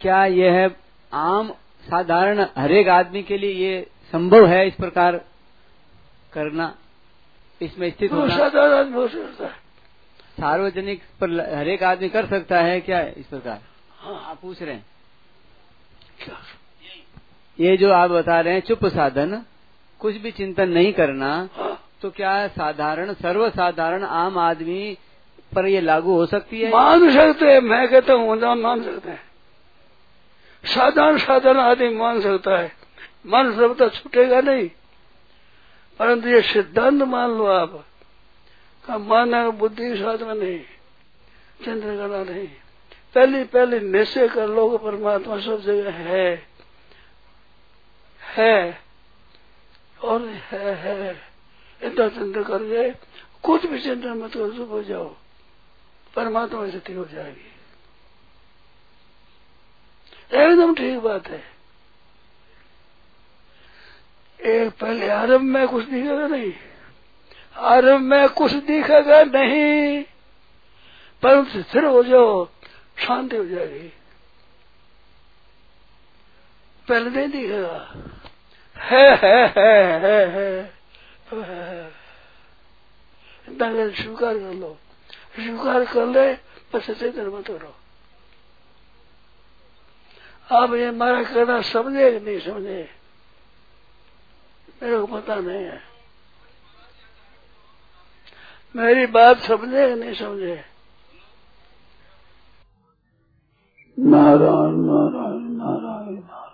क्या यह आम साधारण हरेक आदमी के लिए ये संभव है, इस प्रकार करना, इसमें स्थित होना? साधारण आदमी हो सकता है, सार्वजनिक पर हरेक आदमी कर सकता है क्या इस प्रकार? हाँ, आप पूछ रहे हैं क्या? ये जो आप बता रहे हैं चुप साधन, कुछ भी चिंतन नहीं करना, तो क्या साधारण सर्वसाधारण आम आदमी पर ये लागू हो सकती है? मान सकते हैं, मैं कहता हूँ मान सकते हैं, साधारण साधारण आदमी मान सकता है, मन सबका छूटेगा नहीं। परंतु ये सिद्धांत मान लो आप का मन और बुद्धि साधना नहीं, चिंतन करना नहीं, पहले पहले निश्चय कर लो कि परमात्मा सब जगह है और है। इतना चिंतन कर गए, कुछ भी चिंतन मत करो, चुप हो जाओ, परमात्मा स्थिति हो जाएगी। एकदम ठीक बात है। एक पहले आरंभ में कुछ दिखेगा नहीं, आरंभ में कुछ दिखेगा नहीं, परंतु स्थिर हो जाओ, शांति हो जाएगी। पहले नहीं दिखेगा, है स्वीकार कर लो, स्वीकार कर ले, बस चेतन मत करो। आप ये मारा करना समझे कि नहीं समझे मेरे को पता नहीं है, मेरी बात समझे कि नहीं समझे। नारायण नारायण नारायण।